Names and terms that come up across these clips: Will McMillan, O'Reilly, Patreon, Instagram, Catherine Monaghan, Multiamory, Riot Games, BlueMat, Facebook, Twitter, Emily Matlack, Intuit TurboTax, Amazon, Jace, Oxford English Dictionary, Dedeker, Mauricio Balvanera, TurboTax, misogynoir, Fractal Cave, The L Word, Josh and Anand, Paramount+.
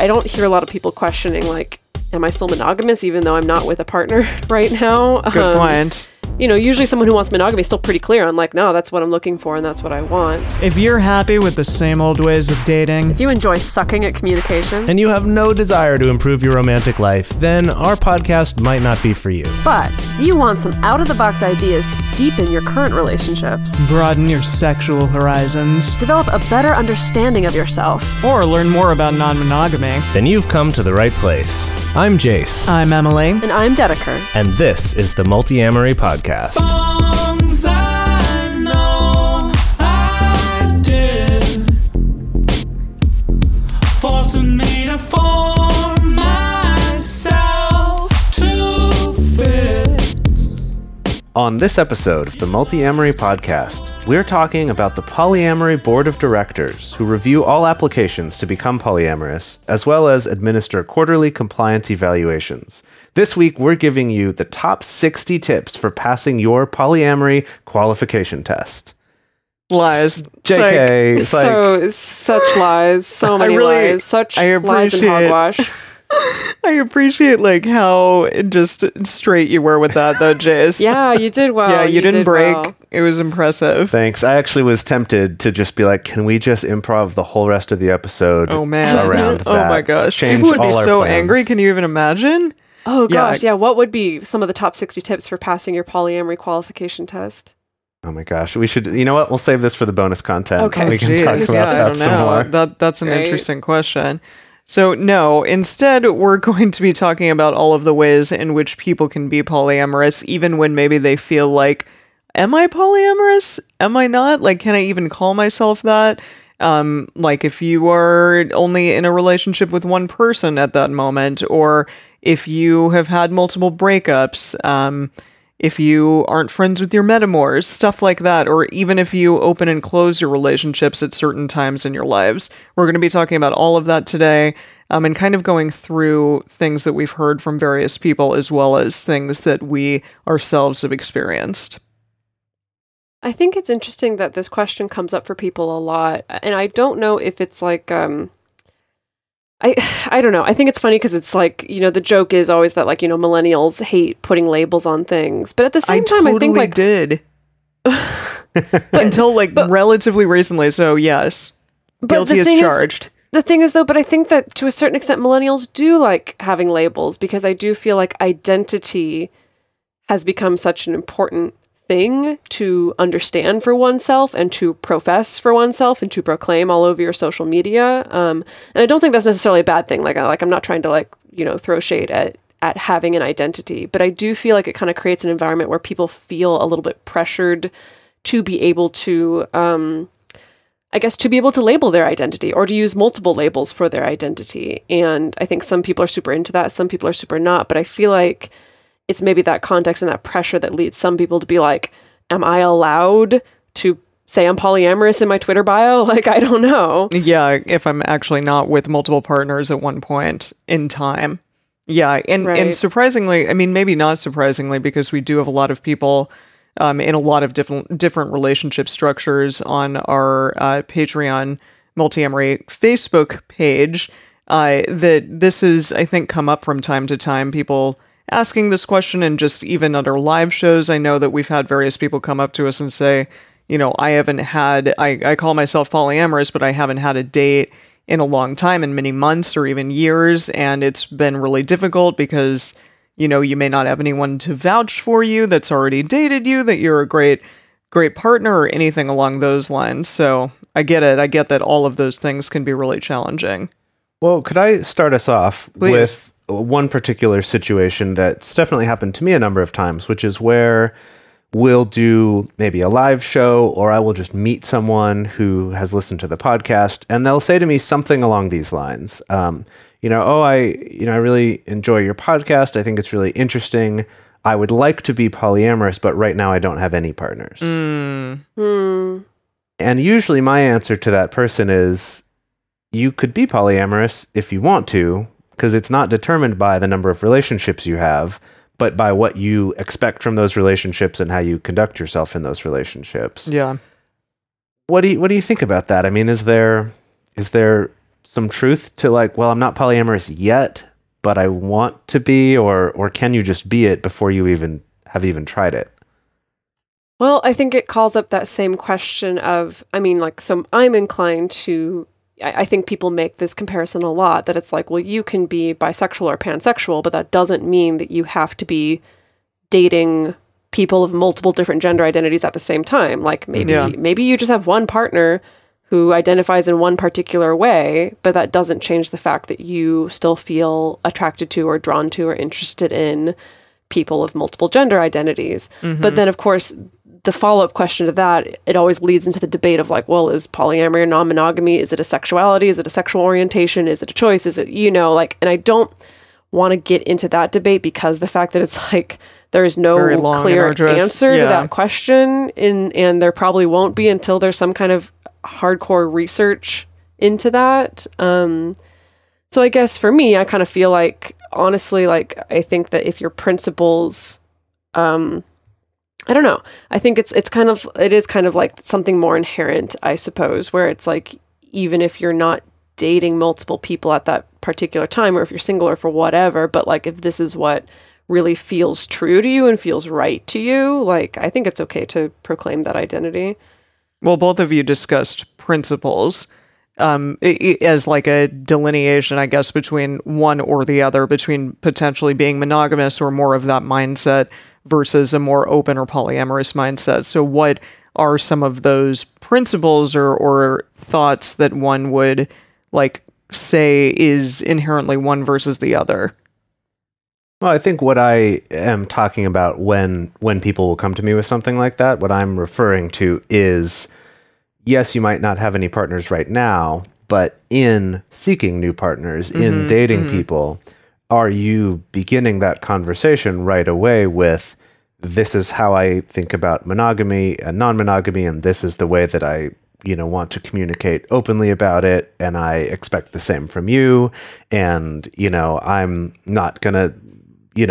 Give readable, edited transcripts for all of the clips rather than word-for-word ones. I don't hear a lot of people questioning, like, am I still monogamous even though I'm not with a partner right now? Good point. You know, usually someone who wants monogamy is still pretty clear on, like, no, that's what I'm looking for and that's what I want. If you're happy with the same old ways of dating, if you enjoy sucking at communication, and you have no desire to improve your romantic life, then our podcast might not be for you. But if you want some out-of-the-box ideas to deepen your current relationships, broaden your sexual horizons, develop a better understanding of yourself, or learn more about non-monogamy, then you've come to the right place. I'm Jace. I'm Emily. And I'm Dedeker. And this is the Multiamory Podcast. Songs I know I did, forcing me to form myself to fit. On this episode of the Multiamory Podcast, we're talking about the Polyamory Board of Directors, who review all applications to become polyamorous, as well as administer quarterly compliance evaluations. This week, we're giving you the top 60 tips for passing your polyamory qualification test. Lies. JK. It's like, so, such lies. So many lies. Such lies and hogwash. I appreciate, like, how just straight you were with that, though, Jace. Yeah, you did well. Yeah, you didn't break. Well. It was impressive. Thanks. I actually was tempted to just be like, can we just improv the whole rest of the episode? Oh, man. Around that. Oh, my gosh. Change people would all be so plans. Angry. Can you even imagine? Oh, gosh. Yeah. What would be some of the top 60 tips for passing your polyamory qualification test? Oh, my gosh. We should, you know what? We'll save this for the bonus content. Okay. We can talk about that some more. That's an interesting question. So, no, instead, we're going to be talking about all of the ways in which people can be polyamorous, even when maybe they feel like, am I polyamorous? Am I not? Like, can I even call myself that? Like, if you are only in a relationship with one person at that moment, or if you have had multiple breakups, if you aren't friends with your metamors, stuff like that, or even if you open and close your relationships at certain times in your lives. We're going to be talking about all of that today, and kind of going through things that we've heard from various people, as well as things that we ourselves have experienced. I think it's interesting that this question comes up for people a lot, and I don't know if it's like... I don't know. I think it's funny because it's like, you know, the joke is always that, like, you know, millennials hate putting labels on things. But at the same time, I think like... did. Until relatively recently. So, yes. Guilty as charged. The thing is, though, but I think that to a certain extent, millennials do like having labels, because I do feel like identity has become such an important thing to understand for oneself and to profess for oneself and to proclaim all over your social media. And I don't think that's necessarily a bad thing. I'm not trying to, like, you know, throw shade at having an identity, but I do feel like it kind of creates an environment where people feel a little bit pressured to be able to, to be able to label their identity or to use multiple labels for their identity. And I think some people are super into that. Some people are super not, but I feel like it's maybe that context and that pressure that leads some people to be like, am I allowed to say I'm polyamorous in my Twitter bio? Like, I don't know. Yeah, if I'm actually not with multiple partners at one point in time. Yeah, and surprisingly, I mean, maybe not surprisingly, because we do have a lot of people in a lot of different relationship structures on our Patreon Multiamory Facebook page, that this is, I think, come up from time to time, people asking this question, and just even under live shows, I know that we've had various people come up to us and say, you know, I call myself polyamorous, but I haven't had a date in a long time, in many months or even years, and it's been really difficult because, you know, you may not have anyone to vouch for you that's already dated you, that you're a great, great partner, or anything along those lines. So I get it. I get that all of those things can be really challenging. Well, could I start us off with one particular situation that's definitely happened to me a number of times, which is where we'll do maybe a live show, or I will just meet someone who has listened to the podcast, and they'll say to me something along these lines. I really enjoy your podcast. I think it's really interesting. I would like to be polyamorous, but right now I don't have any partners. Mm. Mm. And usually my answer to that person is, you could be polyamorous if you want to, because it's not determined by the number of relationships you have, but by what you expect from those relationships and how you conduct yourself in those relationships. Yeah. What do you think about that? I mean, is there some truth to like, well, I'm not polyamorous yet, but I want to be, or can you just be it before you even have even tried it? Well, I think it calls up that same question of, I mean, like, so I'm inclined to, I think people make this comparison a lot that it's like, well, you can be bisexual or pansexual, but that doesn't mean that you have to be dating people of multiple different gender identities at the same time. Like maybe you just have one partner who identifies in one particular way, but that doesn't change the fact that you still feel attracted to or drawn to or interested in people of multiple gender identities. Mm-hmm. But then, of course, the follow-up question to that, it always leads into the debate of like, well, is polyamory or non-monogamy? Is it a sexuality? Is it a sexual orientation? Is it a choice? Is it, you know, like, and I don't want to get into that debate because the fact that it's like, there is no clear answer to that question, and there probably won't be until there's some kind of hardcore research into that. So I guess for me, I kind of feel like, honestly, like, I think that if your principles, I don't know, I think it is kind of like something more inherent, I suppose, where it's like, even if you're not dating multiple people at that particular time, or if you're single or for whatever, but like, if this is what really feels true to you and feels right to you, like, I think it's okay to proclaim that identity. Well, both of you discussed principles as like a delineation, I guess, between one or the other, between potentially being monogamous or more of that mindset versus a more open or polyamorous mindset. So what are some of those principles or thoughts that one would like say is inherently one versus the other? Well, I think what I am talking about when people will come to me with something like that, what I'm referring to is, yes, you might not have any partners right now, but in seeking new partners, mm-hmm, in dating mm-hmm. people, are you beginning that conversation right away with, this is how I think about monogamy and non-monogamy, and this is the way that I want to communicate openly about it, and I expect the same from you, and, I'm not going to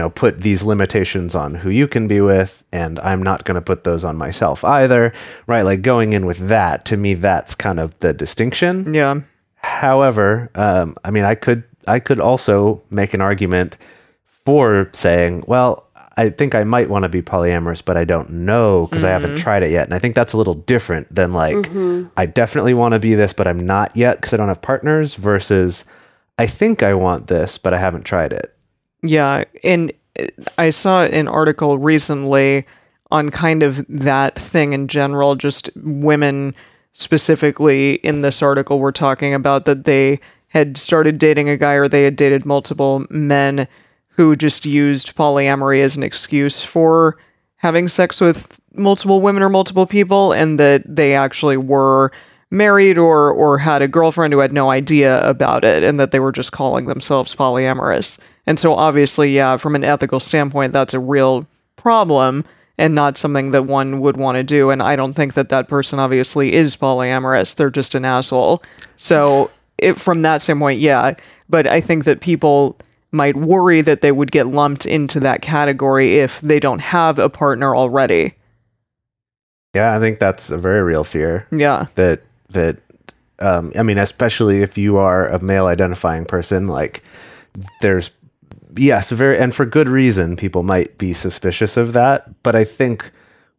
put these limitations on who you can be with, and I'm not going to put those on myself either, right? Like going in with that, to me, that's kind of the distinction. Yeah. However, I mean, I could also make an argument for saying, well, I think I might want to be polyamorous, but I don't know because mm-hmm. I haven't tried it yet. And I think that's a little different than like, mm-hmm. I definitely want to be this, but I'm not yet because I don't have partners, versus I think I want this, but I haven't tried it. Yeah, and I saw an article recently on kind of that thing in general, just women specifically in this article were talking about that they had started dating a guy or they had dated multiple men who just used polyamory as an excuse for having sex with multiple women or multiple people, and that they actually were married or had a girlfriend who had no idea about it, and that they were just calling themselves polyamorous. And so obviously, yeah, from an ethical standpoint, that's a real problem and not something that one would want to do. And I don't think that person obviously is polyamorous. They're just an asshole. So from that standpoint, yeah. But I think that people might worry that they would get lumped into that category if they don't have a partner already. Yeah, I think that's a very real fear. Yeah. That I mean, especially if you are a male identifying person, like there's, yes, very, and for good reason, people might be suspicious of that. But I think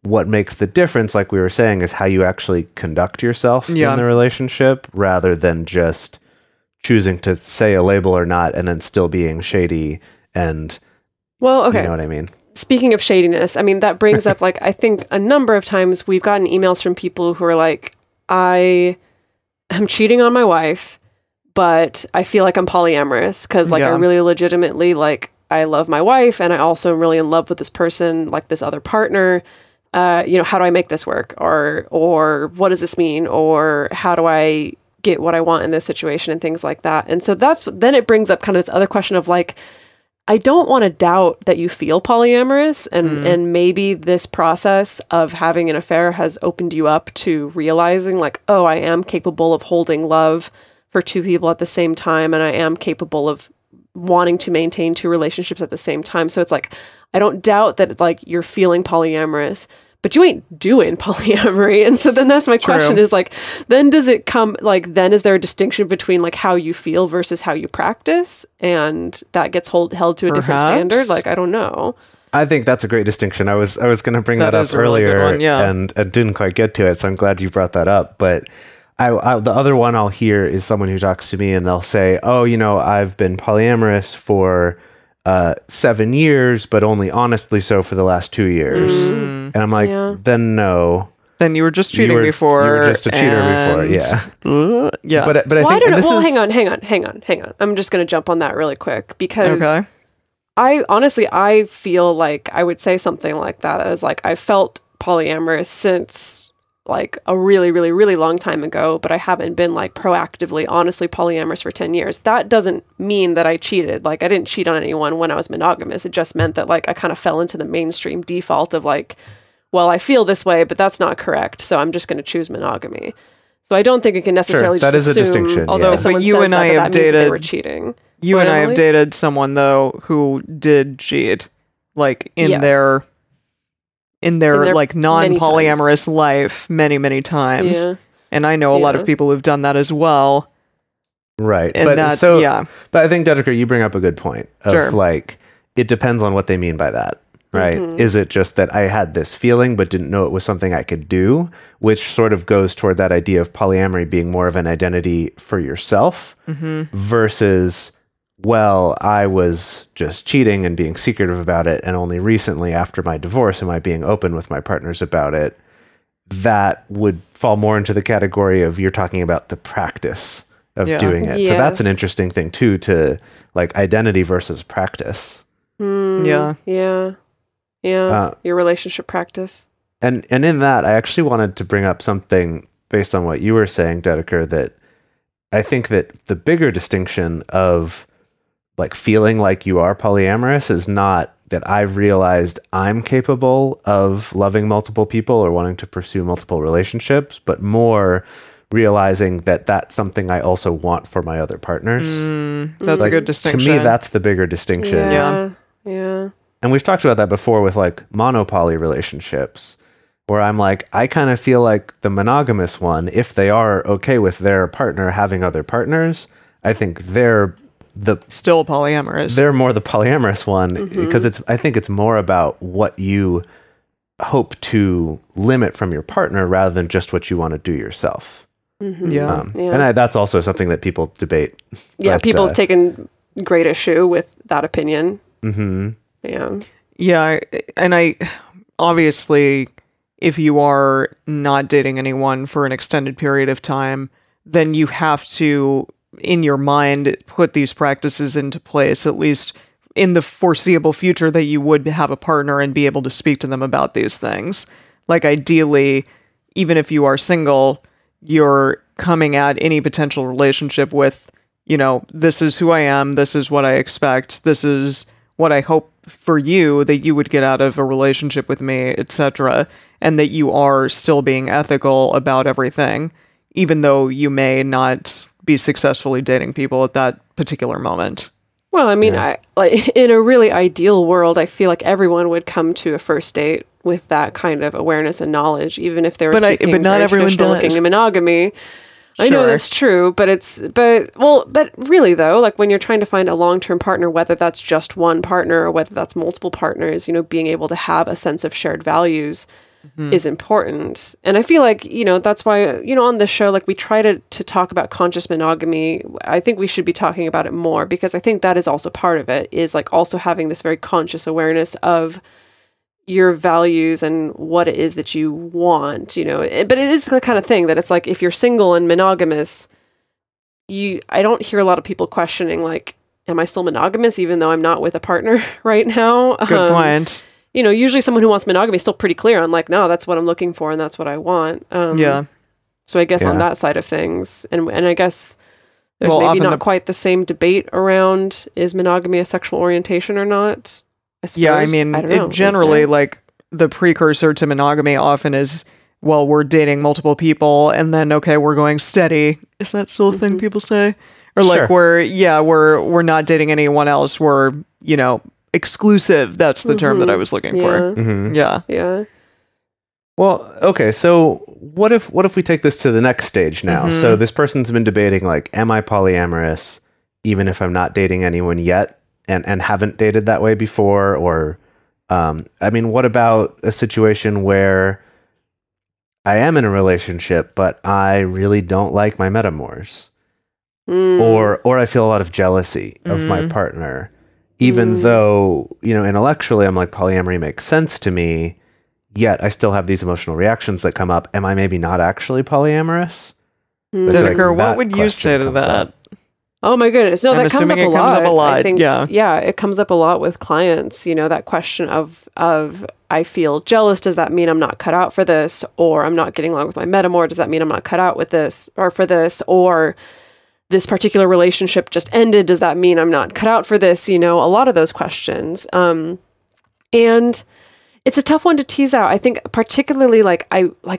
what makes the difference, like we were saying, is how you actually conduct yourself in the relationship, rather than just choosing to say a label or not, and then still being shady. And well, okay, you know what I mean. Speaking of shadiness, I mean, that brings up, like, I think a number of times we've gotten emails from people who are like, I am cheating on my wife, but I feel like I'm polyamorous because, like, I really legitimately, like, I love my wife, and I also am really in love with this person, like this other partner. How do I make this work? Or what does this mean? Or how do I get what I want in this situation, and things like that. And so then it brings up kind of this other question of, like, I don't want to doubt that you feel polyamorous, and maybe this process of having an affair has opened you up to realizing, like, oh, I am capable of holding love for two people at the same time, and I am capable of wanting to maintain two relationships at the same time. So it's like, I don't doubt that, like, you're feeling polyamorous, but you ain't doing polyamory. And so then that's my question is like, then does it come, like, then is there a distinction between like how you feel versus how you practice? And that gets held to a different standard? Like, I don't know. I think that's a great distinction. I was going to bring that up earlier, really one, yeah. and didn't quite get to it. So I'm glad you brought that up. But I the other one I'll hear is someone who talks to me and they'll say, oh, you know, I've been polyamorous for 7 years, but only honestly so for the last 2 years. Mm. And I'm like, then no. Then you were just cheating before. You were just a cheater before, yeah. Yeah. But I think... I don't know. Well, hang on. I'm just going to jump on that really quick because... Okay. I honestly feel like I would say something like that as like, I felt polyamorous since like a really, really, really long time ago, but I haven't been like proactively, honestly polyamorous for 10 years. That doesn't mean that I cheated. Like, I didn't cheat on anyone when I was monogamous. It just meant that like, I kind of fell into the mainstream default of like, well, I feel this way, but that's not correct. So I'm just going to choose monogamy. So I don't think you can necessarily just assume. That is a distinction. Although but you and I have dated. They were cheating. You and I have dated someone though who did cheat, like in their like non-polyamorous life many times, and I know a lot of people who've done that as well. Right, and but I think Dedeker, you bring up a good point of like it depends on what they mean by that, right? Mm-hmm. Is it just that I had this feeling but didn't know it was something I could do, which sort of goes toward that idea of polyamory being more of an identity for yourself versus. Well, I was just cheating and being secretive about it. And only recently after my divorce, am I being open with my partners about it? That would fall more into the category of you're talking about the practice of doing it. Yes. So that's an interesting thing too, to like identity versus practice. Mm, yeah. Your relationship practice. And in that, I actually wanted to bring up something based on what you were saying, Dedeker, that I think that the bigger distinction of like feeling like you are polyamorous is not that I've realized I'm capable of loving multiple people or wanting to pursue multiple relationships, but more realizing that that's something I also want for my other partners. Mm, that's like, a good distinction. To me, that's the bigger distinction. Yeah. And we've talked about that before with like monopoly relationships where I'm like, I kind of feel like the monogamous one, if they are okay with their partner having other partners, I think they're still polyamorous. They're more the polyamorous one because I think it's more about what you hope to limit from your partner rather than just what you want to do yourself. Mm-hmm. And that's also something that people debate. Yeah, but, people have taken great issue with that opinion. Mm-hmm. Yeah, and I obviously, if you are not dating anyone for an extended period of time, then you have to, in your mind, put these practices into place, at least in the foreseeable future, that you would have a partner and be able to speak to them about these things. Like, ideally, even if you are single, you're coming at any potential relationship with, you know, this is who I am, this is what I expect, this is what I hope for you that you would get out of a relationship with me, etc., and that you are still being ethical about everything, even though you may not be successfully dating people at that particular moment. Well, I mean, I like in a really ideal world, I feel like everyone would come to a first date with that kind of awareness and knowledge, even if they were but not everyone does. Monogamy. Sure. I know that's true, but really though, like when you're trying to find a long-term partner, whether that's just one partner or whether that's multiple partners, you know, being able to have a sense of shared values is important. And I feel like, you know, that's why, you know, on this show, like we try to talk about conscious monogamy. I think we should be talking about it more because I think that is also part of it, is like also having this very conscious awareness of your values and what it is that you want, you know. But it is the kind of thing that it's like, if you're single and monogamous, I don't hear a lot of people questioning like, am I still monogamous even though I'm not with a partner right now? Good point. You know, usually someone who wants monogamy is still pretty clear on like, no, that's what I'm looking for and that's what I want. So I guess on that side of things, and I guess there's maybe not quite the same debate around, is monogamy a sexual orientation or not? I suppose. Yeah, I mean, it generally, like, the precursor to monogamy often is, well, we're dating multiple people, and then, okay, we're going steady. Is that still a thing people say? Or, like, we're not dating anyone else. We're, you know, exclusive. That's the term that I was looking for. Mm-hmm. Yeah. Well, okay, so what if we take this to the next stage now? Mm-hmm. So this person's been debating, like, am I polyamorous even if I'm not dating anyone yet and haven't dated that way before? Or, I mean, what about a situation where I am in a relationship, but I really don't like my metamors? Mm. Or I feel a lot of jealousy of my partner, even though, you know, intellectually I'm like, polyamory makes sense to me, yet I still have these emotional reactions that come up. Am I maybe not actually polyamorous? Dedeker, what would you say to that? Oh my goodness. No, that comes up a lot. I think, yeah, it comes up a lot with clients, you know, that question of I feel jealous. Does that mean I'm not cut out for this? Or I'm not getting along with my metamor. Does that mean I'm not cut out with this or for this? Or this particular relationship just ended. Does that mean I'm not cut out for this? You know, a lot of those questions. And it's a tough one to tease out. I think particularly like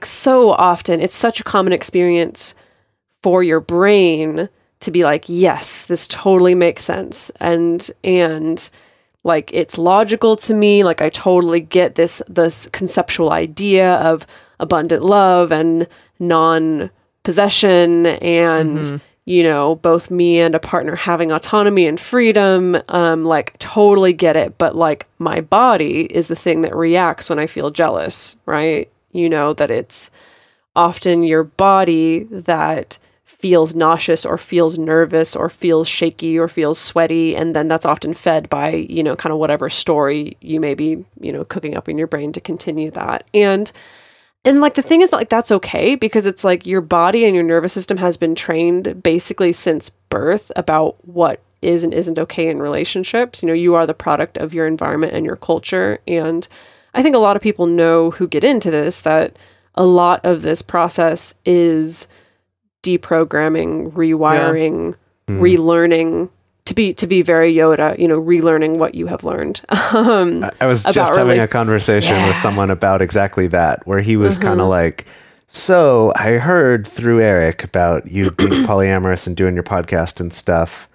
so often it's such a common experience for your brain to be like, yes, this totally makes sense. And like, it's logical to me. Like, I totally get this conceptual idea of abundant love and non-possession and, you know, both me and a partner having autonomy and freedom. Like, totally get it. But like, my body is the thing that reacts when I feel jealous, right? You know, that it's often your body that feels nauseous or feels nervous or feels shaky or feels sweaty. And then that's often fed by, you know, kind of whatever story you may be, you know, cooking up in your brain to continue that. And like, the thing is that, like, that's okay, because it's like your body and your nervous system has been trained basically since birth about what is and isn't okay in relationships. You know, you are the product of your environment and your culture. And I think a lot of people know who get into this, that a lot of this process is deprogramming, rewiring, relearning to be very Yoda, you know, relearning what you have learned. I was just having a conversation with someone about exactly that, where he was kind of like, so I heard through Eric about you being polyamorous and doing your podcast and stuff,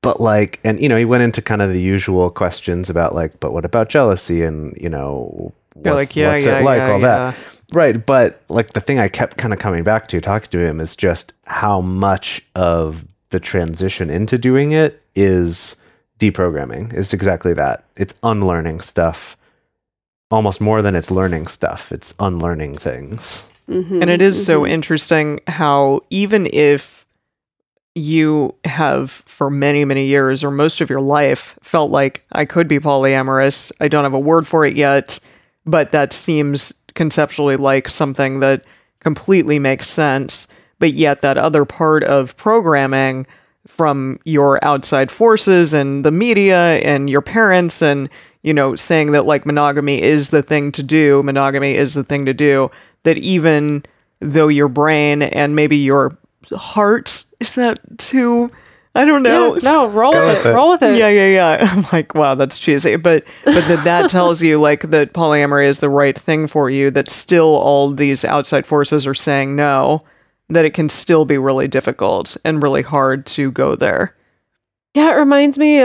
but like, and you know, he went into kind of the usual questions about like, but what about jealousy? And you know, what's it like, all that. Right, but like, the thing I kept kind of coming back to talking to him is just how much of the transition into doing it is deprogramming. It's exactly that. It's unlearning stuff almost more than it's learning stuff. It's unlearning things. Mm-hmm, and it is so interesting how even if you have for many, many years or most of your life felt like I could be polyamorous, I don't have a word for it yet, but that seems conceptually like something that completely makes sense, but yet that other part of programming from your outside forces and the media and your parents and, you know, saying that like monogamy is the thing to do, that even though your brain and maybe your heart, is that too, I don't know. Yeah, no, roll with it. Yeah. I'm like, wow, that's cheesy. But that tells you like that polyamory is the right thing for you, that still all these outside forces are saying no, that it can still be really difficult and really hard to go there. Yeah, it reminds me,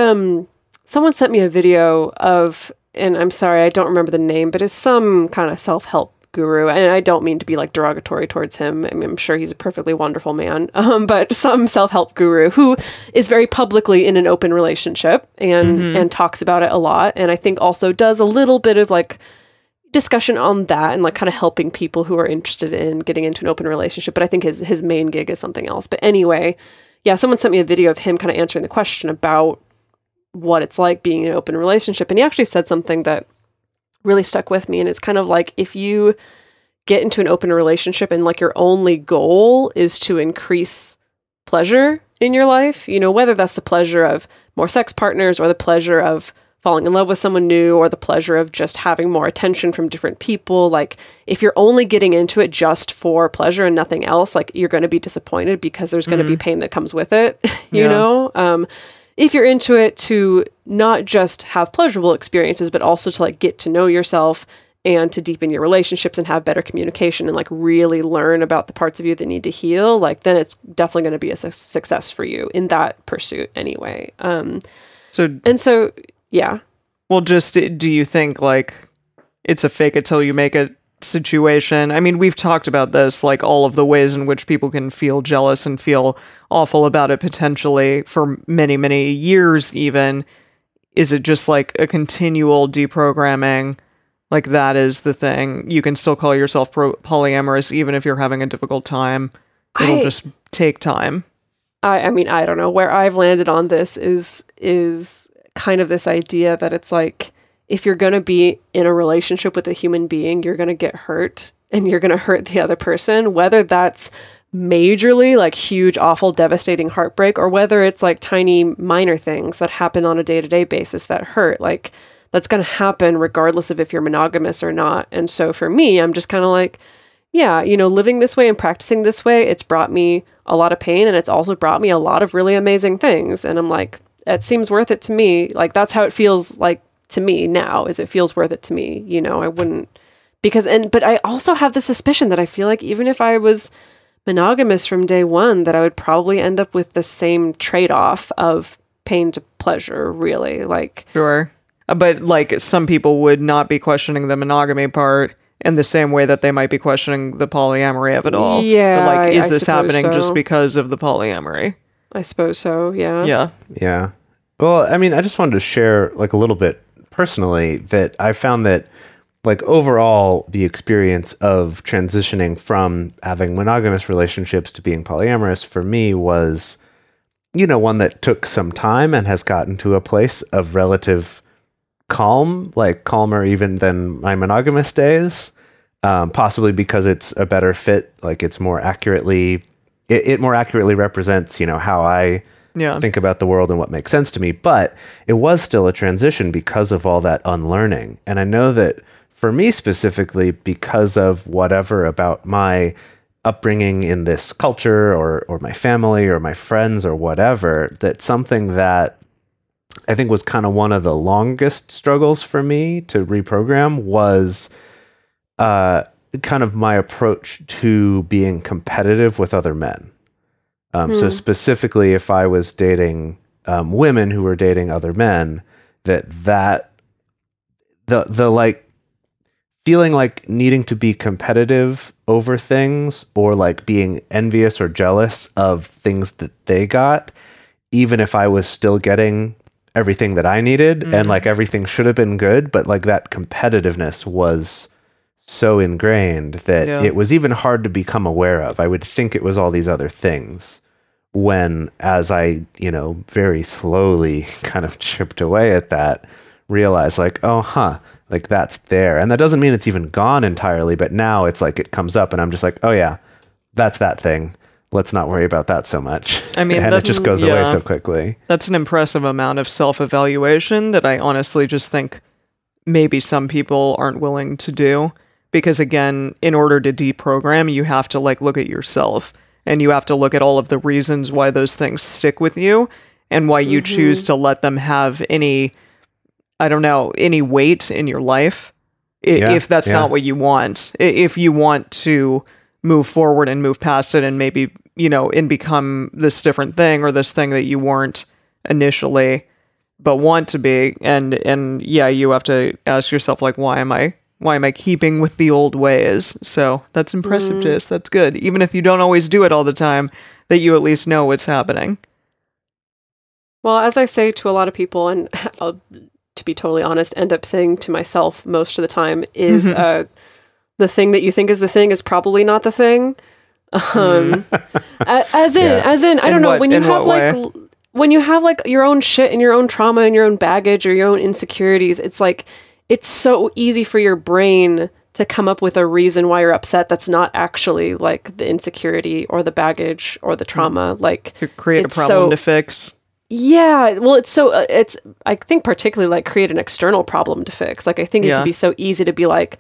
someone sent me a video of, and I'm sorry, I don't remember the name, but it's some kind of self-help guru, and I don't mean to be like derogatory towards him. I mean, I'm sure he's a perfectly wonderful man, but some self-help guru who is very publicly in an open relationship and talks about it a lot, and I think also does a little bit of like discussion on that and like kind of helping people who are interested in getting into an open relationship, but I think his main gig is something else. But anyway, yeah, someone sent me a video of him kind of answering the question about what it's like being in an open relationship, and he actually said something that really stuck with me. And it's kind of like, if you get into an open relationship and like your only goal is to increase pleasure in your life, you know, whether that's the pleasure of more sex partners or the pleasure of falling in love with someone new or the pleasure of just having more attention from different people, like if you're only getting into it just for pleasure and nothing else, like you're going to be disappointed because there's going to be pain that comes with it, you know? If you're into it to not just have pleasurable experiences, but also to like get to know yourself and to deepen your relationships and have better communication and like really learn about the parts of you that need to heal, like then it's definitely going to be a success for you in that pursuit anyway. Well, just do you think like it's a fake it till you make it situation. I mean, we've talked about this, like all of the ways in which people can feel jealous and feel awful about it potentially for many, many years even. Is it just like a continual deprogramming? Like that is the thing. You can still call yourself polyamorous even if you're having a difficult time. It'll just take time. I mean, I don't know. Where I've landed on this is kind of this idea that it's like, if you're going to be in a relationship with a human being, you're going to get hurt and you're going to hurt the other person, whether that's majorly like huge, awful, devastating heartbreak, or whether it's like tiny minor things that happen on a day-to-day basis that hurt. Like that's going to happen regardless of if you're monogamous or not. And so for me, I'm just kind of like, yeah, you know, living this way and practicing this way, it's brought me a lot of pain and it's also brought me a lot of really amazing things. And I'm like, it seems worth it to me. Like that's how it feels like to me now, is it feels worth it to me. You know, I wouldn't, because, and, but I also have the suspicion that I feel like even if I was monogamous from day one, that I would probably end up with the same trade-off of pain to pleasure, really. Like, sure. But like some people would not be questioning the monogamy part in the same way that they might be questioning the polyamory of it all. Yeah. But like, is this happening just because of the polyamory? I suppose so. Yeah. Yeah. Yeah. Well, I mean, I just wanted to share like a little bit personally that I found that like overall the experience of transitioning from having monogamous relationships to being polyamorous for me was, you know, one that took some time and has gotten to a place of relative calm, like calmer even than my monogamous days, possibly because it's a better fit. Like it's more accurately, it more accurately represents, you know, how I think about the world and what makes sense to me. But it was still a transition because of all that unlearning. And I know that for me specifically, because of whatever about my upbringing in this culture or my family or my friends or whatever, that something that I think was kind of one of the longest struggles for me to reprogram was kind of my approach to being competitive with other men. So specifically, if I was dating women who were dating other men, that the like feeling like needing to be competitive over things, or like being envious or jealous of things that they got, even if I was still getting everything that I needed and like everything should have been good, but like that competitiveness was so ingrained that it was even hard to become aware of. I would think it was all these other things when, as I, you know, very slowly kind of chipped away at that, realized like, oh, like that's there. And that doesn't mean it's even gone entirely, but now it's like it comes up and I'm just like, oh yeah, that's that thing. Let's not worry about that so much. I mean, and it just goes away so quickly. That's an impressive amount of self-evaluation that I honestly just think maybe some people aren't willing to do. Because again, in order to deprogram, you have to like look at yourself and you have to look at all of the reasons why those things stick with you and why you choose to let them have any, I don't know, any weight in your life. If that's not what you want, if you want to move forward and move past it and maybe, you know, and become this different thing or this thing that you weren't initially, but want to be. And yeah, you have to ask yourself, like, why am I keeping with the old ways? So that's impressive, Jace. That's good. Even if you don't always do it all the time, that you at least know what's happening. Well, as I say to a lot of people, and I'll, to be totally honest, end up saying to myself most of the time is, the thing that you think is the thing is probably not the thing. As in, I don't know, when you have like, when you have like your own shit and your own trauma and your own baggage or your own insecurities, it's like, it's so easy for your brain to come up with a reason why you're upset. That's not actually like the insecurity or the baggage or the trauma. Like to create a problem to fix. Yeah, well, it's so, it's, I think particularly like create an external problem to fix. Like I think it would be so easy to be like,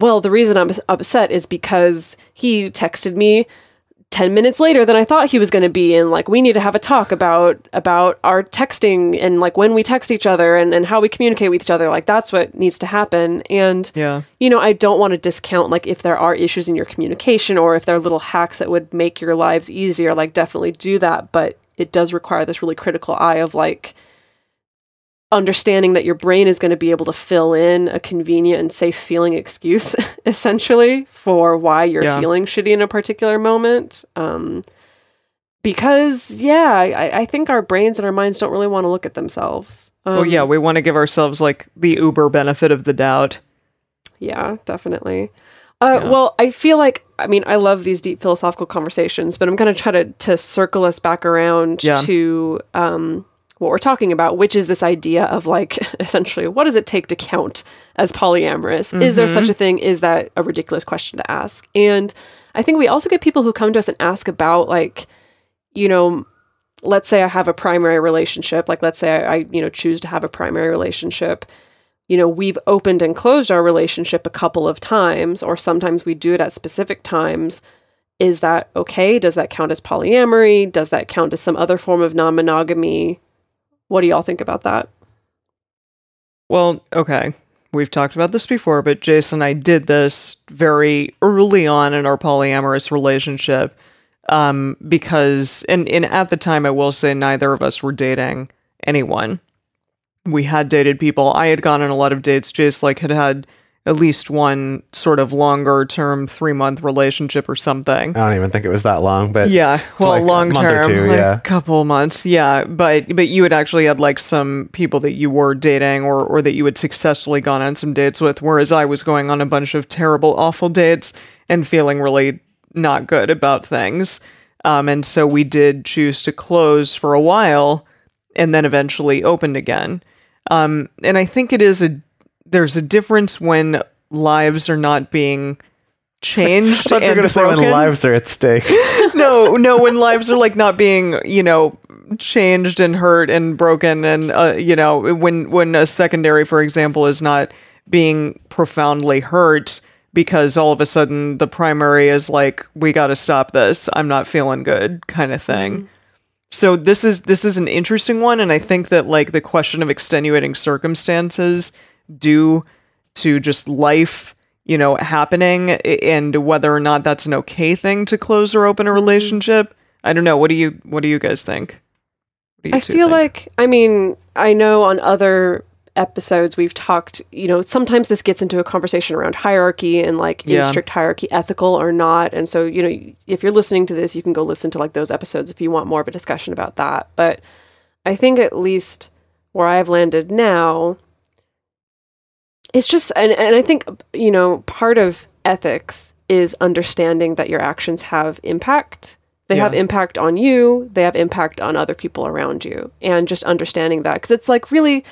well, the reason I'm upset is because he texted me 10 minutes later than I thought he was going to be. And like, we need to have a talk about our texting and like when we text each other and how we communicate with each other. Like that's what needs to happen. And, you know, I don't want to discount like if there are issues in your communication or if there are little hacks that would make your lives easier, like definitely do that. But it does require this really critical eye of like, understanding that your brain is going to be able to fill in a convenient and safe feeling excuse, essentially, for why you're feeling shitty in a particular moment. Because, I think our brains and our minds don't really want to look at themselves. We want to give ourselves, like, the uber benefit of the doubt. Yeah, definitely. Well, I feel like, I mean, I love these deep philosophical conversations, but I'm going to try to circle us back around to what we're talking about, which is this idea of, like, essentially, what does it take to count as polyamorous? Mm-hmm. Is there such a thing? Is that a ridiculous question to ask? And I think we also get people who come to us and ask about, like, you know, let's say I have a primary relationship, like let's say I choose to have a primary relationship, you know, we've opened and closed our relationship a couple of times, or sometimes we do it at specific times. Is that okay? Does that count as polyamory? Does that count as some other form of non-monogamy? What do y'all think about that? Well, okay. We've talked about this before, but Jace and I did this very early on in our polyamorous relationship. Because, and at the time, I will say neither of us were dating anyone. We had dated people. I had gone on a lot of dates. Jace, like, had at least one sort of longer-term 3-month relationship or something. I don't even think it was that long, but... Yeah, well, like long-term, a couple months, But you had actually had, like, some people that you were dating or that you had successfully gone on some dates with, whereas I was going on a bunch of terrible, awful dates and feeling really... not good about things. And so we did choose to close for a while and then eventually opened again. And I think there's a difference when lives are not being changed. I thought you were going to say when lives are at stake. No, when lives are like not being, you know, changed and hurt and broken. And, you know, when a secondary, for example, is not being profoundly hurt, because all of a sudden the primary is like, we got to stop this. I'm not feeling good kind of thing. Mm-hmm. So this is an interesting one. And I think that, like, the question of extenuating circumstances due to just life, you know, happening, and whether or not that's an okay thing to close or open a relationship. I don't know. What do you guys think? I feel like, I mean, I know on other episodes we've talked, you know, sometimes this gets into a conversation around hierarchy and, like, is strict hierarchy ethical or not, and so, you know, if you're listening to this, you can go listen to, like, those episodes if you want more of a discussion about that. But I think at least where I've landed now, it's just, and I think, you know, part of ethics is understanding that your actions have impact. They have impact on you, they have impact on other people around you, and just understanding that, because it's like, really,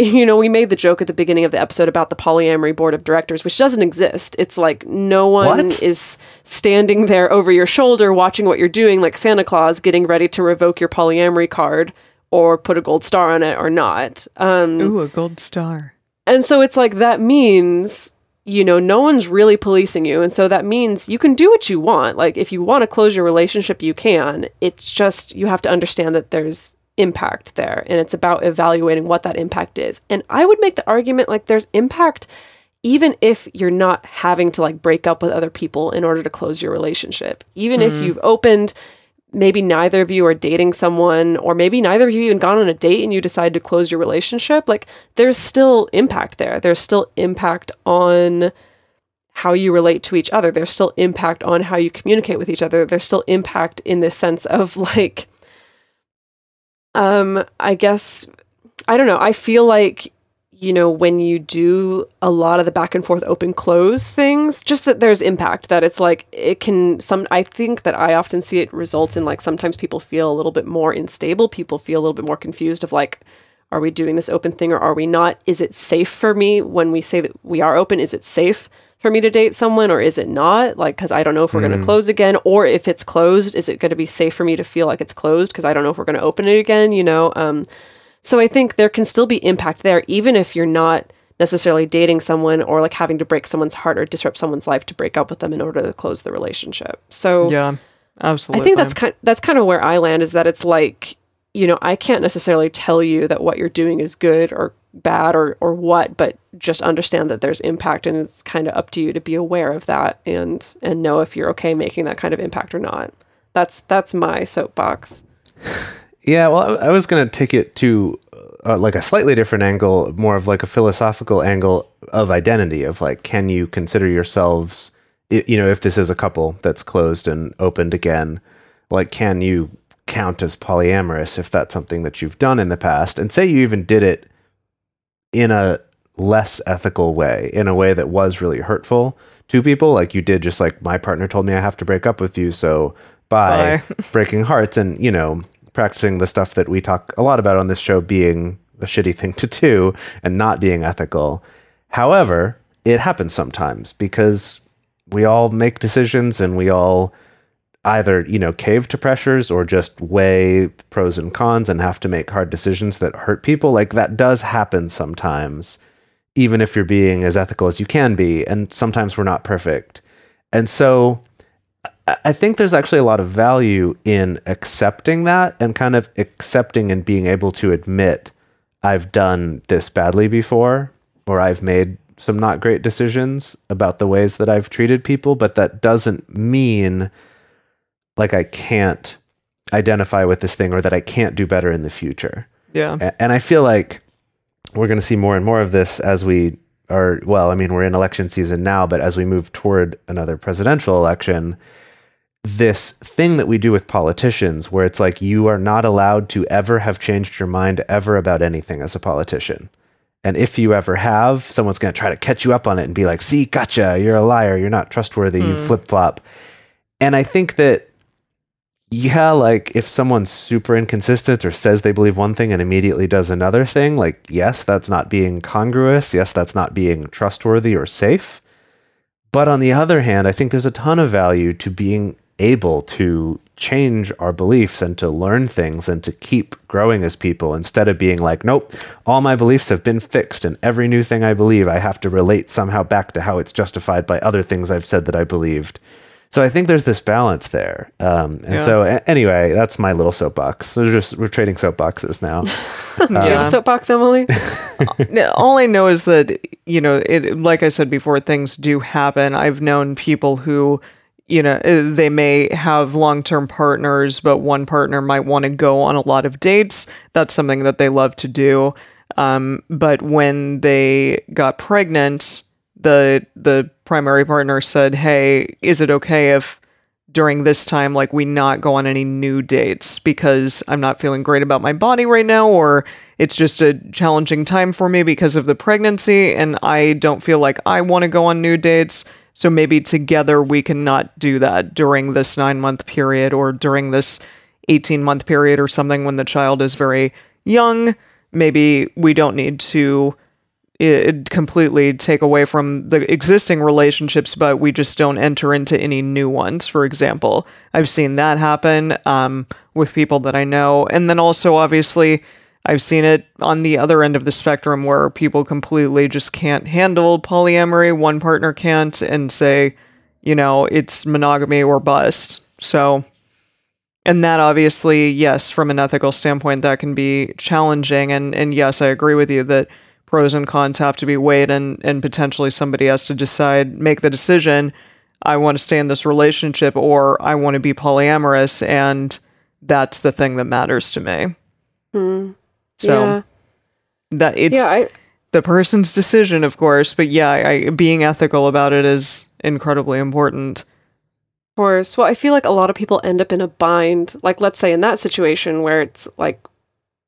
you know, we made the joke at the beginning of the episode about the polyamory board of directors, which doesn't exist. It's like no one is standing there over your shoulder watching what you're doing, like Santa Claus, getting ready to revoke your polyamory card or put a gold star on it or not. Ooh, a gold star. And so it's like, that means, you know, no one's really policing you. And so that means you can do what you want. Like, if you want to close your relationship, you can. It's just, you have to understand that there's impact there, and it's about evaluating what that impact is. And I would make the argument, like, there's impact even if you're not having to, like, break up with other people in order to close your relationship. Even if you've opened, maybe neither of you are dating someone, or maybe neither of you even gone on a date and you decide to close your relationship, like, there's still impact there. There's still impact on how you relate to each other. There's still impact on how you communicate with each other. There's still impact in this sense of, like, I guess, I don't know. I feel like, you know, when you do a lot of the back and forth, open, close things, just that there's impact, that it's like, it can I think that I often see it results in, like, sometimes people feel a little bit more unstable. People feel a little bit more confused of, like, are we doing this open thing or are we not? Is it safe for me when we say that we are open? Is it safe for me to date someone or is it not? Like, because I don't know if we're going to close again, or if it's closed, is it going to be safe for me to feel like it's closed because I don't know if we're going to open it again, you know? So I think there can still be impact there, even if you're not necessarily dating someone or, like, having to break someone's heart or disrupt someone's life to break up with them in order to close the relationship. So yeah, absolutely. I think that's kind of where I land, is that it's like, you know, I can't necessarily tell you that what you're doing is good or bad or what, but just understand that there's impact, and it's kind of up to you to be aware of that and know if you're okay making that kind of impact or not. That's my soapbox. Yeah, well, I was going to take it to like a slightly different angle, more of like a philosophical angle of identity, of like, can you consider yourselves, you know, if this is a couple that's closed and opened again, like, can you count as polyamorous if that's something that you've done in the past? And say you even did it in a less ethical way, in a way that was really hurtful to people, like you did just like, my partner told me I have to break up with you, so bye. Breaking hearts and, you know, practicing the stuff that we talk a lot about on this show being a shitty thing to do and not being ethical. However, it happens sometimes because we all make decisions and we all either, you know, cave to pressures or just weigh pros and cons and have to make hard decisions that hurt people. Like, that does happen sometimes, even if you're being as ethical as you can be. And sometimes we're not perfect. And so I think there's actually a lot of value in accepting that and kind of accepting and being able to admit, I've done this badly before, or I've made some not great decisions about the ways that I've treated people, but that doesn't mean like I can't identify with this thing or that I can't do better in the future. Yeah. And I feel like we're going to see more and more of this as we are, well, I mean, we're in election season now, but as we move toward another presidential election, this thing that we do with politicians where it's like, you are not allowed to ever have changed your mind ever about anything as a politician. And if you ever have, someone's going to try to catch you up on it and be like, see, gotcha, you're a liar, you're not trustworthy, you flip-flop. And I think that, yeah, like if someone's super inconsistent or says they believe one thing and immediately does another thing, like, yes, that's not being congruous. Yes, that's not being trustworthy or safe. But on the other hand, I think there's a ton of value to being able to change our beliefs and to learn things and to keep growing as people, instead of being like, nope, all my beliefs have been fixed and every new thing I believe I have to relate somehow back to how it's justified by other things I've said that I believed. So I think there's this balance there. Anyway, that's my little soapbox. We're trading soapboxes now. Do you have a soapbox, Emily? All I know is that, you know, it, like I said before, things do happen. I've known people who, you know, they may have long-term partners, but one partner might want to go on a lot of dates. That's something that they love to do. But when they got pregnant, the primary partner said, hey, is it okay if during this time, like, we not go on any new dates because I'm not feeling great about my body right now, or it's just a challenging time for me because of the pregnancy and I don't feel like I want to go on new dates. So maybe together we can not do that during this 9-month period or during this 18-month period or something when the child is very young. Maybe we don't need to completely take away from the existing relationships, but we just don't enter into any new ones, for example. I've seen that happen with people that I know. And then also, obviously, I've seen it on the other end of the spectrum where people completely just can't handle polyamory. One partner can't and say, you know, it's monogamy or bust. So, and that obviously, yes, from an ethical standpoint, that can be challenging. And yes, I agree with you that pros and cons have to be weighed and potentially somebody has to decide, make the decision, I want to stay in this relationship or I want to be polyamorous. And that's the thing that matters to me. Mm. So that it's the person's decision, of course. But yeah, being ethical about it is incredibly important. Of course. Well, I feel like a lot of people end up in a bind. Like, let's say in that situation where it's like,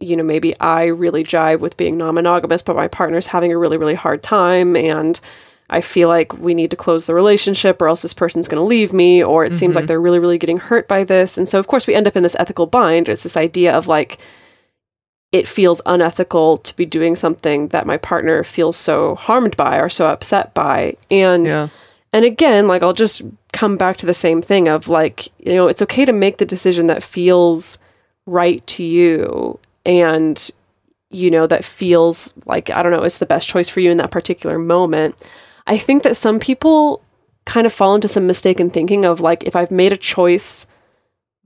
you know, maybe I really jive with being non-monogamous, but my partner's having a really, really hard time. And I feel like we need to close the relationship or else this person's going to leave me. Or it seems like they're really, really getting hurt by this. And so, of course, we end up in this ethical bind. It's this idea of like, it feels unethical to be doing something that my partner feels so harmed by or so upset by. And again, like, I'll just come back to the same thing of like, you know, it's okay to make the decision that feels right to you and, you know, that feels like, I don't know, it's the best choice for you in that particular moment. I think that some people kind of fall into some mistaken thinking of like, if I've made a choice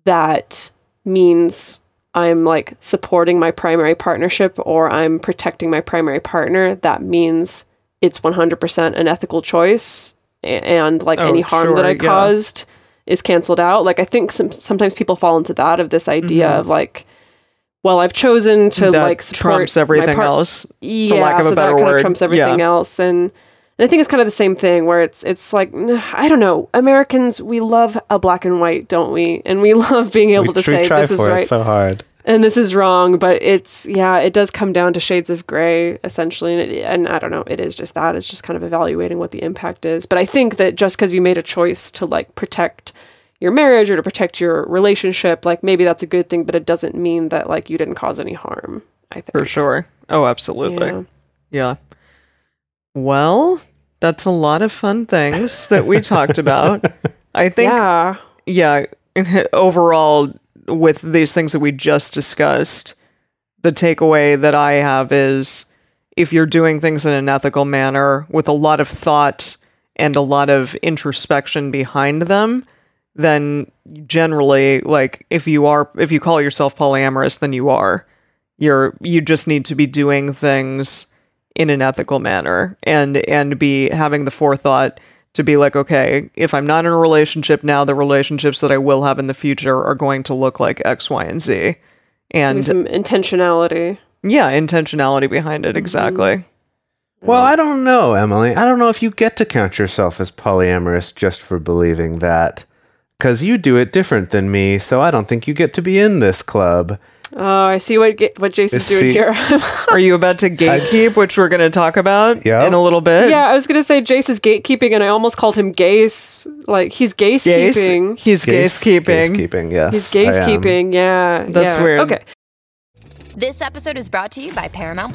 that means I'm like supporting my primary partnership or I'm protecting my primary partner, that means it's 100% an ethical choice and like any harm that I caused is canceled out. Like, I think sometimes people fall into that, of this idea of like, well, I've chosen to that like support trumps everything else. Yeah, for lack of so a better that kind word. Of trumps everything yeah. else, and I think it's kind of the same thing where it's like, I don't know, Americans, we love a black and white, don't we? And we love being able to say this is right so hard and this is wrong, but it's yeah, it does come down to shades of gray essentially, and I don't know, it is just that it's just kind of evaluating what the impact is. But I think that just because you made a choice to like protect your marriage or to protect your relationship, like maybe that's a good thing, but it doesn't mean that like you didn't cause any harm, I think. For sure. Oh, absolutely. Yeah. Well, that's a lot of fun things that we talked about. I think, yeah, overall with these things that we just discussed, the takeaway that I have is if you're doing things in an ethical manner with a lot of thought and a lot of introspection behind them, then generally, like, if you call yourself polyamorous, then you just need to be doing things in an ethical manner and be having the forethought to be like, okay, if I'm not in a relationship now, the relationships that I will have in the future are going to look like X, Y, and Z. And maybe some intentionality. Yeah, intentionality behind it, exactly. Well, I don't know, Emily. I don't know if you get to count yourself as polyamorous just for believing that. Because you do it different than me, so I don't think you get to be in this club. Oh, I see what Jason's doing here. Are you about to gatekeep, which we're going to talk about in a little bit? Yeah, I was going to say Jace is gatekeeping, and I almost called him Gace. Like, he's gatekeeping. He's gatekeeping. Gatekeeping, yes. He's gatekeeping, yeah. That's weird. Okay. This episode is brought to you by Paramount+.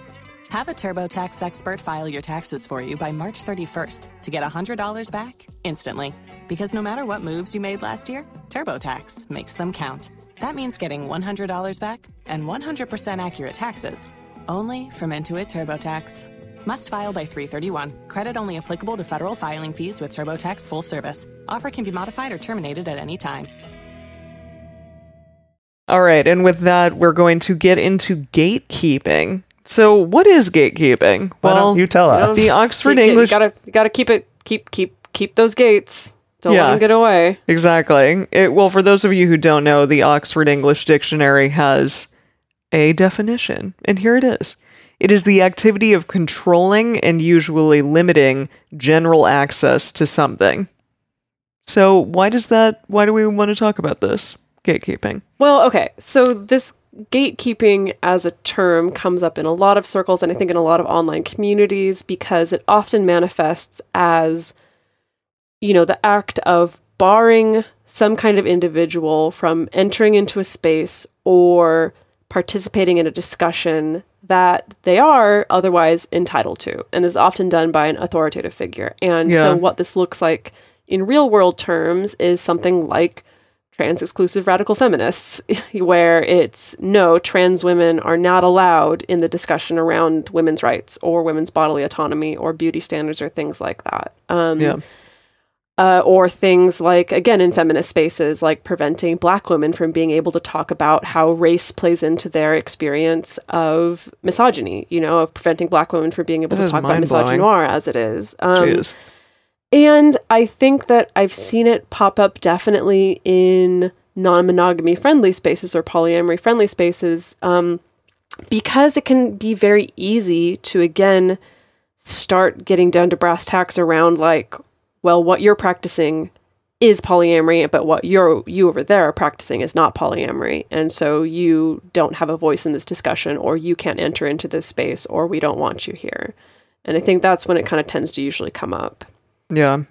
Have a TurboTax expert file your taxes for you by March 31st to get $100 back instantly. Because no matter what moves you made last year, TurboTax makes them count. That means getting $100 back and 100% accurate taxes only from Intuit TurboTax. Must file by 3/31. Credit only applicable to federal filing fees with TurboTax full service. Offer can be modified or terminated at any time. All right, and with that, we're going to get into gatekeeping. So what is gatekeeping? Well, why don't you tell us? The Oxford English... You gotta keep those gates. Don't let them get away. Exactly. Well, for those of you who don't know, the Oxford English Dictionary has a definition, and here it is. It is the activity of controlling and usually limiting general access to something. So why do we want to talk about this? Gatekeeping. Well, okay. So this gatekeeping as a term comes up in a lot of circles, and I think in a lot of online communities, because it often manifests as, you know, the act of barring some kind of individual from entering into a space or participating in a discussion that they are otherwise entitled to, and is often done by an authoritative figure. And so what this looks like in real world terms is something like trans-exclusive radical feminists, where it's no, trans women are not allowed in the discussion around women's rights or women's bodily autonomy or beauty standards or things like that. Or things like, again, in feminist spaces, like preventing Black women from being able to talk about how race plays into their experience of misogyny, you know, of preventing Black women from being able to talk about misogynoir as it is. Jeez. And I think that I've seen it pop up definitely in non-monogamy friendly spaces or polyamory friendly spaces, because it can be very easy to, again, start getting down to brass tacks around like, well, what you're practicing is polyamory, but what you over there are practicing is not polyamory. And so you don't have a voice in this discussion, or you can't enter into this space, or we don't want you here. And I think that's when it kind of tends to usually come up. Yeah.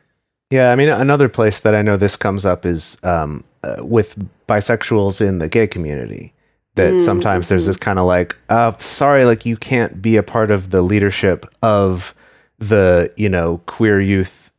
Yeah, I mean, another place that I know this comes up is with bisexuals in the gay community, that sometimes there's this kind of like, sorry, like you can't be a part of the leadership of the, you know, queer youth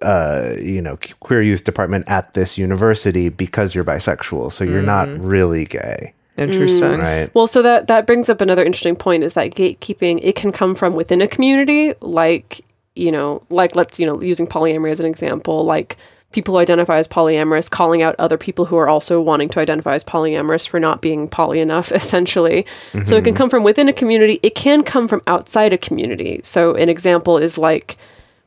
department at this university because you're bisexual. So you're not really gay. Interesting. Right. Well, so that brings up another interesting point, is that gatekeeping, it can come from within a community, like, you know, like, let's, you know, using polyamory as an example, like people who identify as polyamorous calling out other people who are also wanting to identify as polyamorous for not being poly enough, essentially. Mm-hmm. So it can come from within a community. It can come from outside a community. So an example is like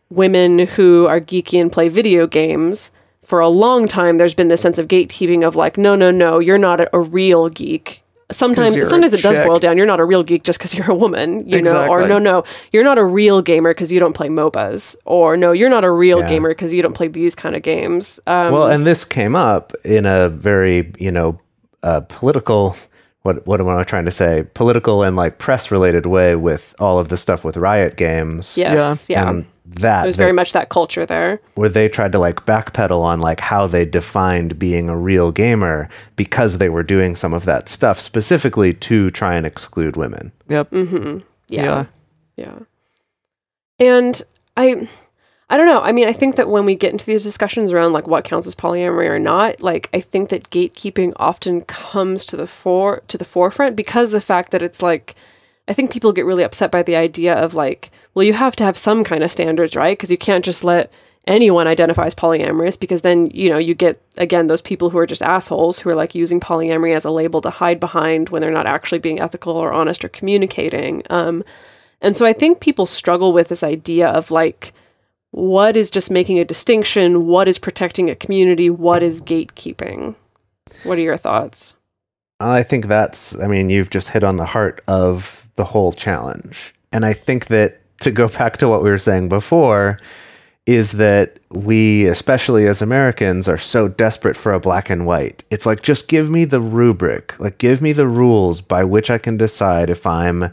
women who are geeky and play video games. For a long time, there's been this sense of gatekeeping of like, no, you're not a real geek. Sometimes it does boil down. You're not a real geek just because you're a woman, you know, or no, you're not a real gamer because you don't play MOBAs, or no, you're not a real gamer because you don't play these kind of games. Well, and this came up in a very, you know, political, what am I trying to say? Political and like press related way with all of the stuff with Riot Games. Yes. Yeah. And there's very much that culture there where they tried to like backpedal on like how they defined being a real gamer, because they were doing some of that stuff specifically to try and exclude women. Yep. Mm-hmm. Yeah. And I don't know. I mean, I think that when we get into these discussions around like what counts as polyamory or not, like I think that gatekeeping often comes to the forefront because the fact that it's like, I think people get really upset by the idea of like, well, you have to have some kind of standards, right? Because you can't just let anyone identify as polyamorous, because then, you know, you get, again, those people who are just assholes who are like using polyamory as a label to hide behind when they're not actually being ethical or honest or communicating. And so I think people struggle with this idea of like, what is just making a distinction? What is protecting a community? What is gatekeeping? What are your thoughts? I think you've just hit on the heart of the whole challenge. And I think that, to go back to what we were saying before, is that we, especially as Americans, are so desperate for a black and white. It's like, just give me the rubric, like give me the rules by which I can decide if I'm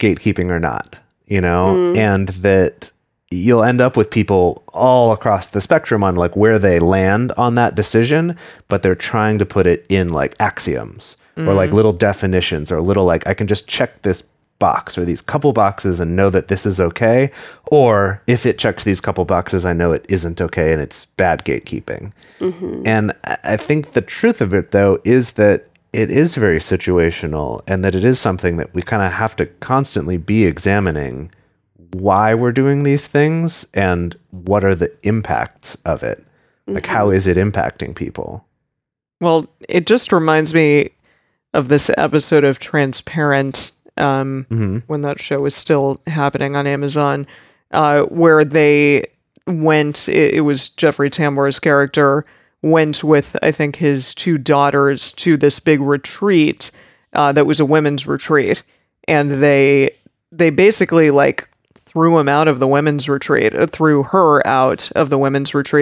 gatekeeping or not, you know? Mm. And that you'll end up with people all across the spectrum on like where they land on that decision, but they're trying to put it in like axioms or like little definitions or little, like I can just check this box or these couple boxes and know that this is okay. Or if it checks these couple boxes, I know it isn't okay and it's bad gatekeeping. Mm-hmm. And I think the truth of it though, is that it is very situational and that it is something that we kind of have to constantly be examining why we're doing these things and what are the impacts of it. Like, how is it impacting people? Well, it just reminds me of this episode of Transparent, when that show was still happening on Amazon, where they went, it was Jeffrey Tambor's character, went with, I think, his two daughters to this big retreat that was a women's retreat. And they basically, like, threw her out of the women's retreat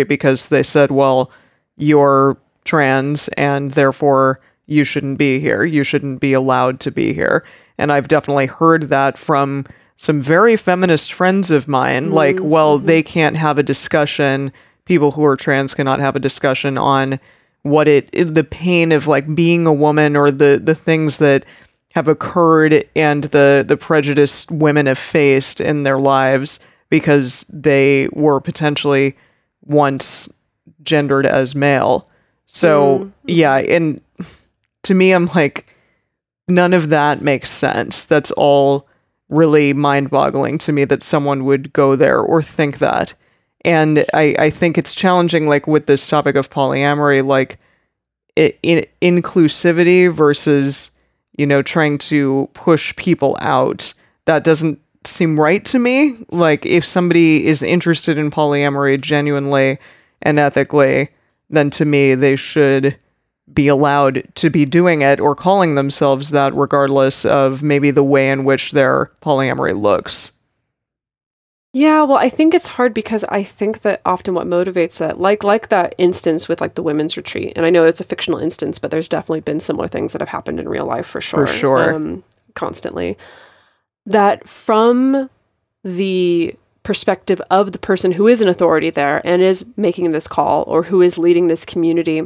because they said, well, you're trans and therefore you shouldn't be here. You shouldn't be allowed to be here. And I've definitely heard that from some very feminist friends of mine. Mm-hmm. Like, well, they can't have a discussion. People who are trans cannot have a discussion on what the pain of like being a woman or the things that have occurred and the prejudice women have faced in their lives because they were potentially once gendered as male. So, yeah, and to me, I'm like, none of that makes sense. That's all really mind-boggling to me that someone would go there or think that. And I think it's challenging, like, with this topic of polyamory, like, inclusivity versus, you know, trying to push people out. That doesn't seem right to me. Like, if somebody is interested in polyamory genuinely and ethically, then to me, they should be allowed to be doing it or calling themselves that, regardless of maybe the way in which their polyamory looks. Yeah, well, I think it's hard because I think that often what motivates that, like that instance with like the women's retreat, and I know it's a fictional instance, but there's definitely been similar things that have happened in real life for sure, constantly. That from the perspective of the person who is an authority there and is making this call or who is leading this community,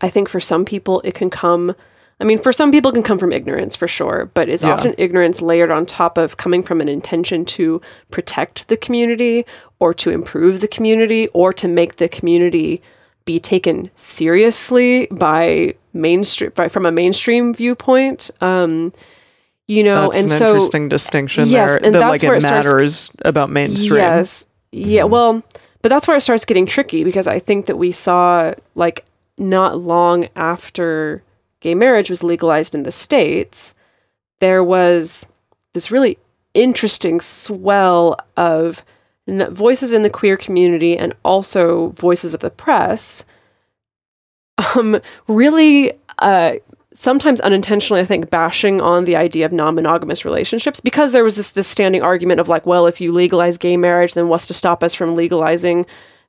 I think for some people it can come. I mean, for some people it can come from ignorance, for sure, but it's often ignorance layered on top of coming from an intention to protect the community or to improve the community or to make the community be taken seriously by from a mainstream viewpoint. That's an interesting distinction there. And that's where it matters about mainstream. Yes. Yeah. Well, but that's where it starts getting tricky, because I think that we saw, like, not long after gay marriage was legalized in the States, there was this really interesting swell of voices in the queer community and also voices of the press, sometimes unintentionally, I think, bashing on the idea of non-monogamous relationships, because there was this standing argument of, like, well, if you legalize gay marriage, then what's to stop us from legalizing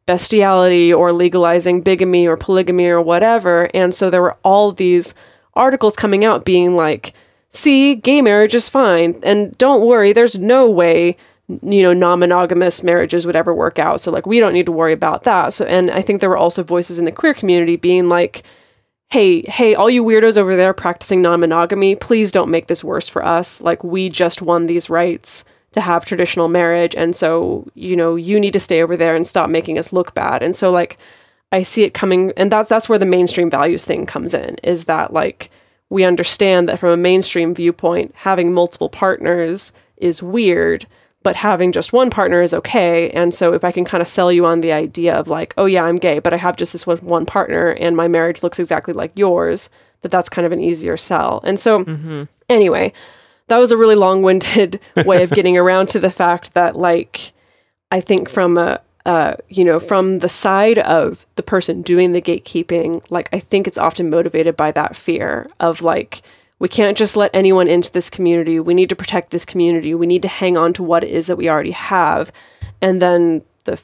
bestiality or legalizing bigamy or polygamy or whatever. And so there were all these articles coming out being like, see, gay marriage is fine, and don't worry, there's no way, you know, non-monogamous marriages would ever work out, so, like, we don't need to worry about that. So, and I think there were also voices in the queer community being like, hey, all you weirdos over there practicing non-monogamy, please don't make this worse for us. Like, we just won these rights to have traditional marriage, and so, you know, you need to stay over there and stop making us look bad. And so, like, I see it coming, and that's where the mainstream values thing comes in, is that, like, we understand that from a mainstream viewpoint, having multiple partners is weird, but having just one partner is okay. And so if I can kind of sell you on the idea of, like, oh yeah, I'm gay, but I have just this one partner and my marriage looks exactly like yours, that's kind of an easier sell. And so anyway, that was a really long-winded way of getting around to the fact that, like, I think from from the side of the person doing the gatekeeping, like, I think it's often motivated by that fear of, like, we can't just let anyone into this community. We need to protect this community. We need to hang on to what it is that we already have. And then the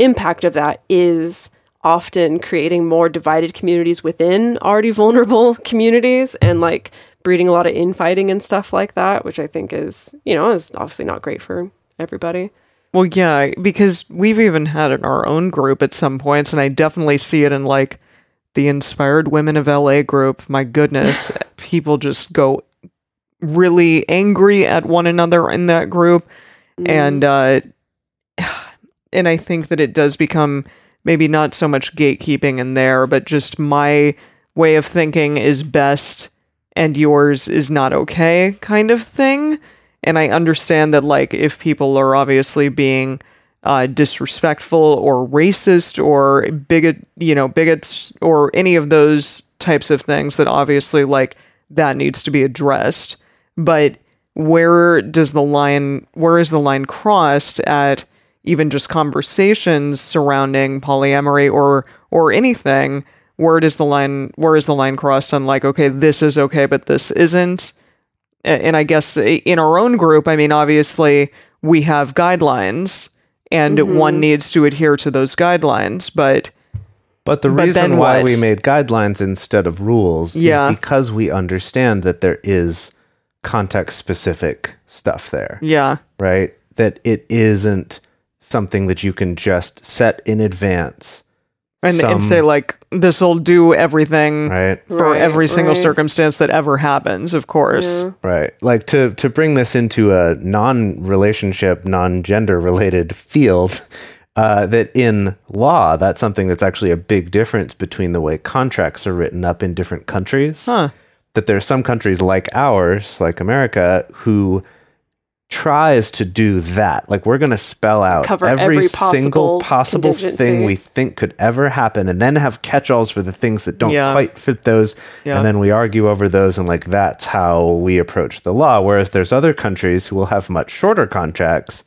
impact of that is often creating more divided communities within already vulnerable communities, and, like, breeding a lot of infighting and stuff like that, which I think is, you know, is obviously not great for everybody. Well, yeah, because we've even had it in our own group at some points, and I definitely see it in, like, the Inspired Women of LA group. My goodness, people just go really angry at one another in that group. And I think that it does become maybe not so much gatekeeping in there, but just my way of thinking is best and yours is not okay kind of thing. And I understand that, like, if people are obviously being disrespectful or racist or bigots or any of those types of things, that obviously, like, that needs to be addressed. But where is the line crossed at even just conversations surrounding polyamory or anything? Where is the line crossed on, like, okay, this is okay, but this isn't? And I guess in our own group, I mean, obviously we have guidelines, and one needs to adhere to those guidelines. But the reason why we made guidelines instead of rules is because we understand that there is context-specific stuff there. Yeah. Right? That it isn't something that you can just set in advance. And say, like, this will do everything for every single circumstance that ever happens, of course. Yeah. Right. Like, to bring this into a non-relationship, non-gender related field, that in law, that's something that's actually a big difference between the way contracts are written up in different countries. Huh. That there are some countries like ours, like America, who tries to do that. Like, we're going to spell out every single possible thing we think could ever happen, and then have catch-alls for the things that don't quite fit those. Yeah. And then we argue over those, and, like, that's how we approach the law. Whereas there's other countries who will have much shorter contracts,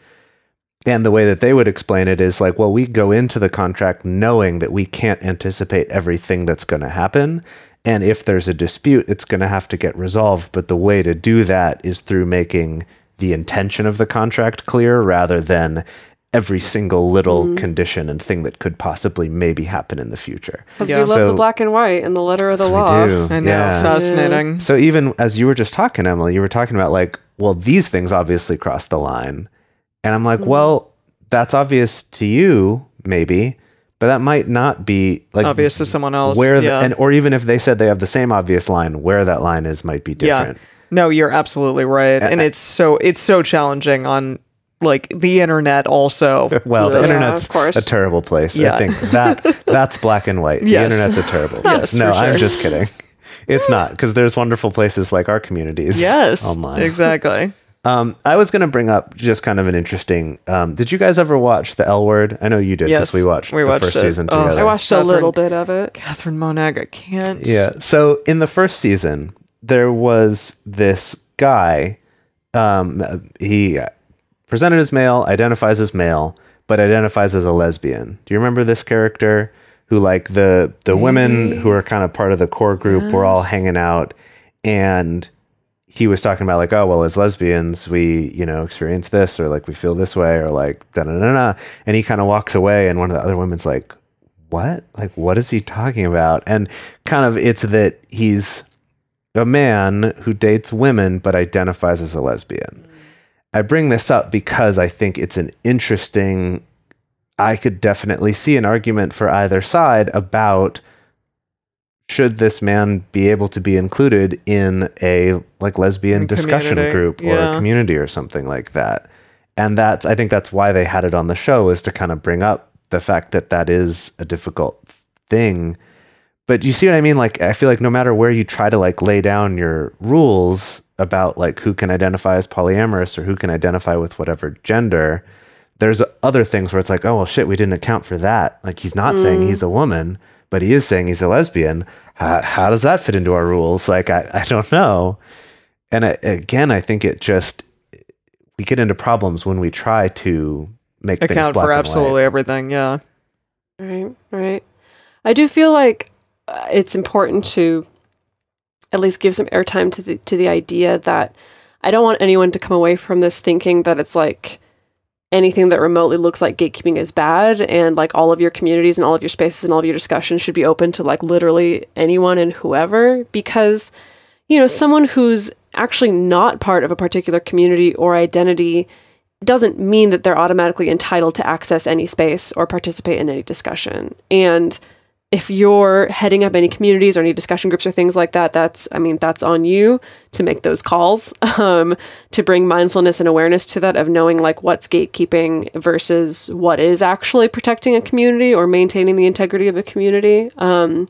and the way that they would explain it is like, well, we go into the contract knowing that we can't anticipate everything that's going to happen. And if there's a dispute, it's going to have to get resolved. But the way to do that is through making the intention of the contract clear, rather than every single little condition and thing that could possibly maybe happen in the future. Because we love the black and white and the letter of the law. We do. I know, fascinating. Yeah. So even as you were just talking, Emily, you were talking about, like, well, these things obviously cross the line. And I'm like, well, that's obvious to you, maybe, but that might not be, like, obvious to someone else. Or even if they said they have the same obvious line, where that line is might be different. Yeah. No, you're absolutely right. And it's so challenging on like the internet also. Well, the internet's a terrible place. Yeah. I think that's black and white. Yes. The internet's a terrible place. Yes, no, sure. I'm just kidding. It's not, because there's wonderful places like our communities. Yes, online. Exactly. I was going to bring up just kind of an interesting, did you guys ever watch The L Word? I know you did. Yes, we watched the first season together. I watched a little bit of it. Catherine Monaghan can't. Yeah. So in the first season, there was this guy, he presented as male, identifies as male, but identifies as a lesbian. Do you remember this character who, like, the women who are kind of part of the core group, yes, were all hanging out, and he was talking about, like, oh, well, as lesbians, we, you know, experience this, or like we feel this way, or like da-da-da-da. And he kind of walks away, and one of the other women's like, what? Like, what is he talking about? And kind of it's that he's a man who dates women but identifies as a lesbian. Mm. I bring this up because I think it's an interesting, I could definitely see an argument for either side about, should this man be able to be included in a, like, lesbian discussion group or a community or something like that? And that's, I think that's why they had it on the show, is to kind of bring up the fact that that is a difficult thing. But you see what I mean? Like, I feel like no matter where you try to, like, lay down your rules about, like, who can identify as polyamorous or who can identify with whatever gender, there's other things where it's like, oh, well, shit, we didn't account for that. Like, he's not saying he's a woman, but he is saying he's a lesbian. How does that fit into our rules? Like, I don't know. And again, I think it just, we get into problems when we try to make things black and white. Account for absolutely everything, yeah. Right. I do feel like it's important to at least give some airtime to the idea that I don't want anyone to come away from this thinking that it's like, anything that remotely looks like gatekeeping is bad, and like all of your communities and all of your spaces and all of your discussions should be open to like literally anyone and whoever, because, you know, someone who's actually not part of a particular community or identity doesn't mean that they're automatically entitled to access any space or participate in any discussion. And if you're heading up any communities or any discussion groups or things like that, that's on you to make those calls, to bring mindfulness and awareness to that, of knowing like what's gatekeeping versus what is actually protecting a community or maintaining the integrity of a community. And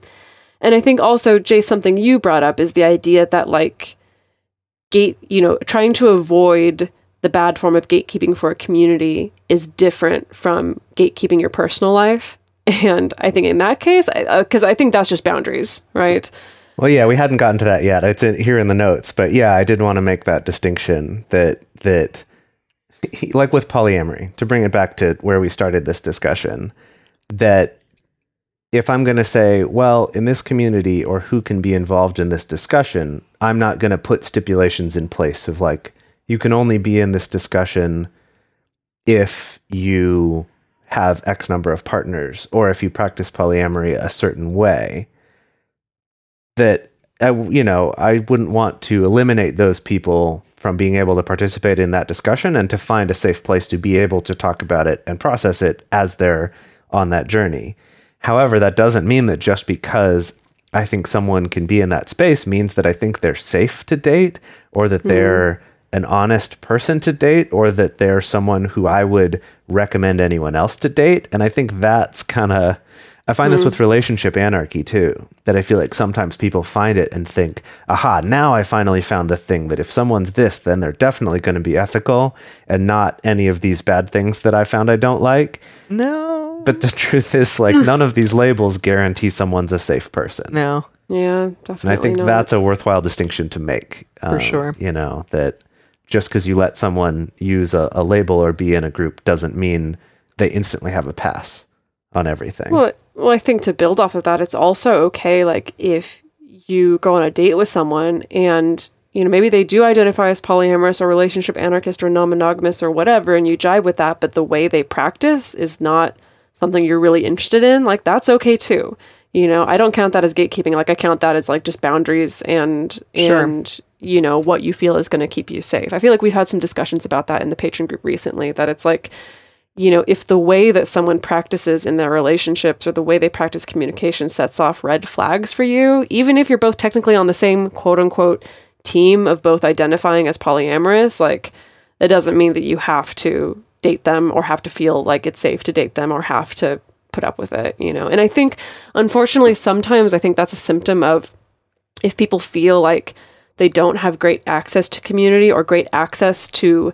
I think also, Jace, something you brought up is the idea that like trying to avoid the bad form of gatekeeping for a community is different from gatekeeping your personal life. And I think in that case, because I think that's just boundaries, right? Well, yeah, we hadn't gotten to that yet. It's here in the notes. But yeah, I did want to make that distinction that like with polyamory, to bring it back to where we started this discussion, that if I'm going to say, well, in this community or who can be involved in this discussion, I'm not going to put stipulations in place of like, you can only be in this discussion if you have X number of partners, or if you practice polyamory a certain way, that, you know, I wouldn't want to eliminate those people from being able to participate in that discussion and to find a safe place to be able to talk about it and process it as they're on that journey. However, that doesn't mean that just because I think someone can be in that space means that I think they're safe to date, or that they're an honest person to date, or that they're someone who I would recommend anyone else to date. And I think that's kind of, I find this with relationship anarchy too, that I feel like sometimes people find it and think, aha, now I finally found the thing that if someone's this, then they're definitely going to be ethical and not any of these bad things that I found I don't like. No. But the truth is, like, none of these labels guarantee someone's a safe person. No. Yeah, definitely. And I think that's a worthwhile distinction to make. For sure. You know, that just because you let someone use a label or be in a group doesn't mean they instantly have a pass on everything. Well, I think to build off of that, it's also okay, like, if you go on a date with someone and, you know, maybe they do identify as polyamorous or relationship anarchist or non-monogamous or whatever, and you jive with that, but the way they practice is not something you're really interested in, like, that's okay too. You know, I don't count that as gatekeeping. Like, I count that as like just boundaries and you know, what you feel is going to keep you safe. I feel like we've had some discussions about that in the Patreon group recently, that it's like, you know, if the way that someone practices in their relationships or the way they practice communication sets off red flags for you, even if you're both technically on the same quote unquote team of both identifying as polyamorous, like It doesn't mean that you have to date them or have to feel like it's safe to date them or have to put up with it, you know? And I think, unfortunately, sometimes I think that's a symptom of if people feel like they don't have great access to community or great access to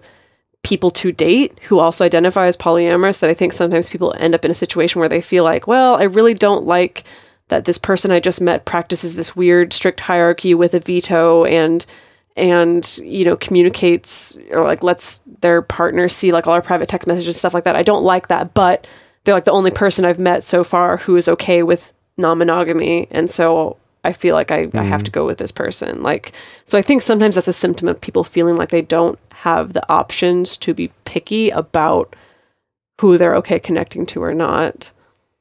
people to date who also identify as polyamorous, that I think sometimes people end up in a situation where they feel like, well, I really don't like that this person I just met practices this weird strict hierarchy with a veto and you know, communicates or like lets their partner see like all our private text messages, stuff like that. I don't like that, but they're like the only person I've met so far who is okay with non-monogamy. And so I feel like I have to go with this person. Like, so I think sometimes that's a symptom of people feeling like they don't have the options to be picky about who they're okay connecting to or not.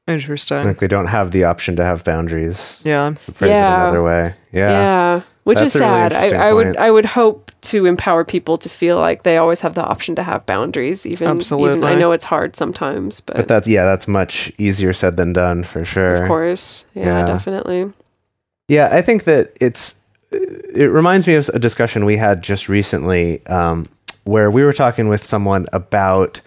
Interesting. Like they don't have the option to have boundaries. Yeah. Phrase it another way. Yeah. Yeah. Which that's is sad. Really I would hope to empower people to feel like they always have the option to have boundaries. Even I know it's hard sometimes, but that's much easier said than done for sure. Of course. Yeah. Definitely. Yeah. I think that it reminds me of a discussion we had just recently, where we were talking with someone about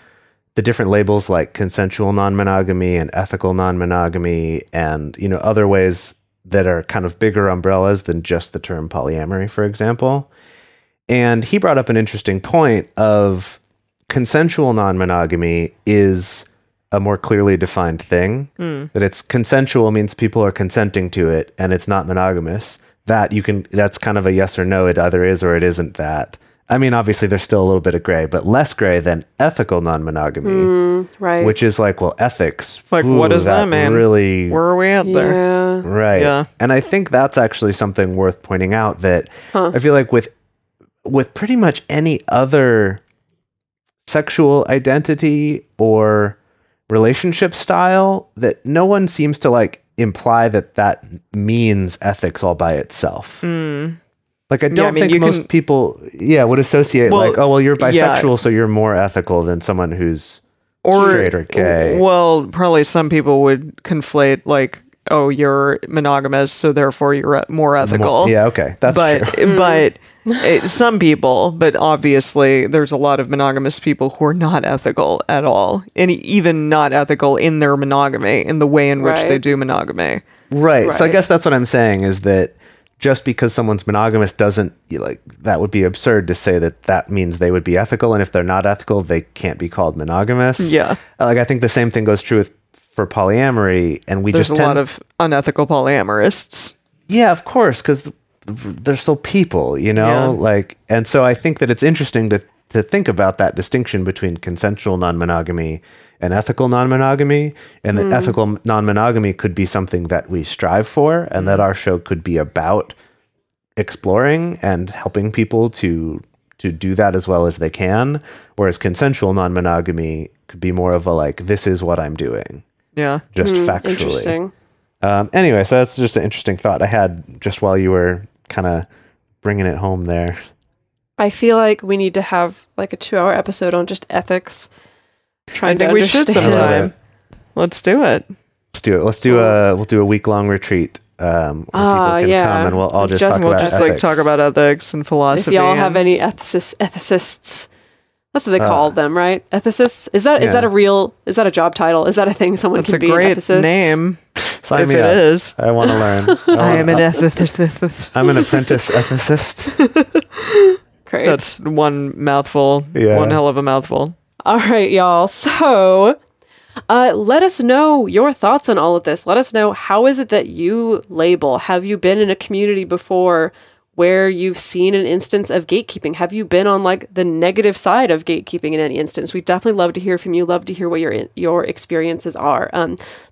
the different labels like consensual non-monogamy and ethical non-monogamy and, you know, other ways that are kind of bigger umbrellas than just the term polyamory, for example. And he brought up an interesting point of consensual non-monogamy is a more clearly defined thing, that it's consensual means people are consenting to it and it's not monogamous. That's kind of a yes or no, it either is or it isn't that. I mean, obviously, there's still a little bit of gray, but less gray than ethical non-monogamy, right? Which is like, well, ethics. Like, what does that mean? Really, where are we at there? Yeah. Right. Yeah. And I think that's actually something worth pointing out. That I feel like with pretty much any other sexual identity or relationship style, that no one seems to like imply that means ethics all by itself. Mm. Like, I don't think most people, would associate like, oh, well, you're bisexual, so you're more ethical than someone who's straight or gay. Well, probably some people would conflate like, oh, you're monogamous, so therefore you're more ethical. That's true. But some people, but obviously there's a lot of monogamous people who are not ethical at all, and even not ethical in their monogamy, in the way in which they do monogamy. Right. So I guess that's what I'm saying is that just because someone's monogamous doesn't, like, that would be absurd to say that means they would be ethical. And if they're not ethical, they can't be called monogamous. Yeah. Like, I think the same thing goes true for polyamory. And there's a lot of unethical polyamorists. Yeah, of course. 'Cause they're still people, you know, like, and so I think that it's interesting to think about that distinction between consensual non-monogamy and ethical non-monogamy, and that ethical non-monogamy could be something that we strive for and that our show could be about exploring and helping people to do that as well as they can, whereas consensual non-monogamy could be more of a like, this is what I'm doing. Yeah. Just factually. Interesting. Anyway, so that's just an interesting thought I had just while you were kind of bringing it home there. I feel like we need to have like a 2-hour episode on just ethics. I think we should sometime. Let's do it. We'll do a week-long retreat where people can come and we'll all just talk about ethics. We'll just like talk about ethics and philosophy. If y'all have any ethicists, that's what they call them, right? Ethicists? Is that a job title? Is that a thing someone can be? That's a great name. Sign me up. Is. I want to learn. I am an ethicist. I'm an apprentice ethicist. Great. That's one mouthful. Yeah. One hell of a mouthful. All right, y'all. So let us know your thoughts on all of this. Let us know, how is it that you label? Have you been in a community before where you've seen an instance of gatekeeping? Have you been on like the negative side of gatekeeping in any instance? We definitely love to hear from you. Love to hear what your experiences are.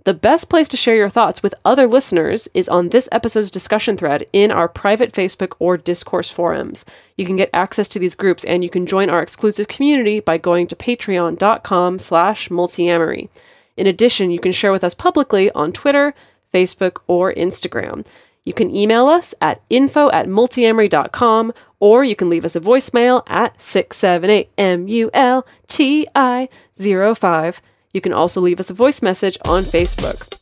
The best place to share your thoughts with other listeners is on this episode's discussion thread in our private Facebook or Discourse forums. You can get access to these groups and you can join our exclusive community by going to patreon.com/multiamory. In addition, you can share with us publicly on Twitter, Facebook, or Instagram. You can email us at info@multiamory.com, or you can leave us a voicemail at 678-MULTI-05. You can also leave us a voice message on Facebook.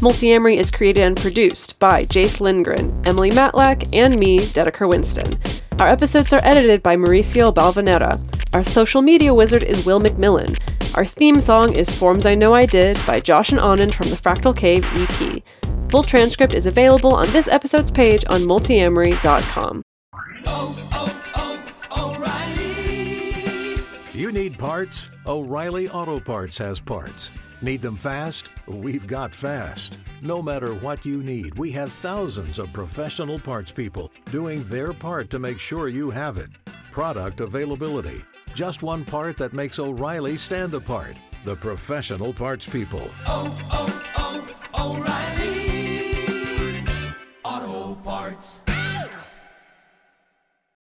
Multiamory is created and produced by Jace Lindgren, Emily Matlack, and me, Dedeker Winston. Our episodes are edited by Mauricio Balvanera. Our social media wizard is Will McMillan. Our theme song is Forms I Know I Did by Josh and Anand from the Fractal Cave EP. Full transcript is available on this episode's page on multiamory.com. You need parts? O'Reilly Auto Parts has parts. Need them fast? We've got fast. No matter what you need, we have thousands of professional parts people doing their part to make sure you have it. Product availability. Just one part that makes O'Reilly stand apart. The professional parts people. Oh, oh, oh, O'Reilly Auto Parts.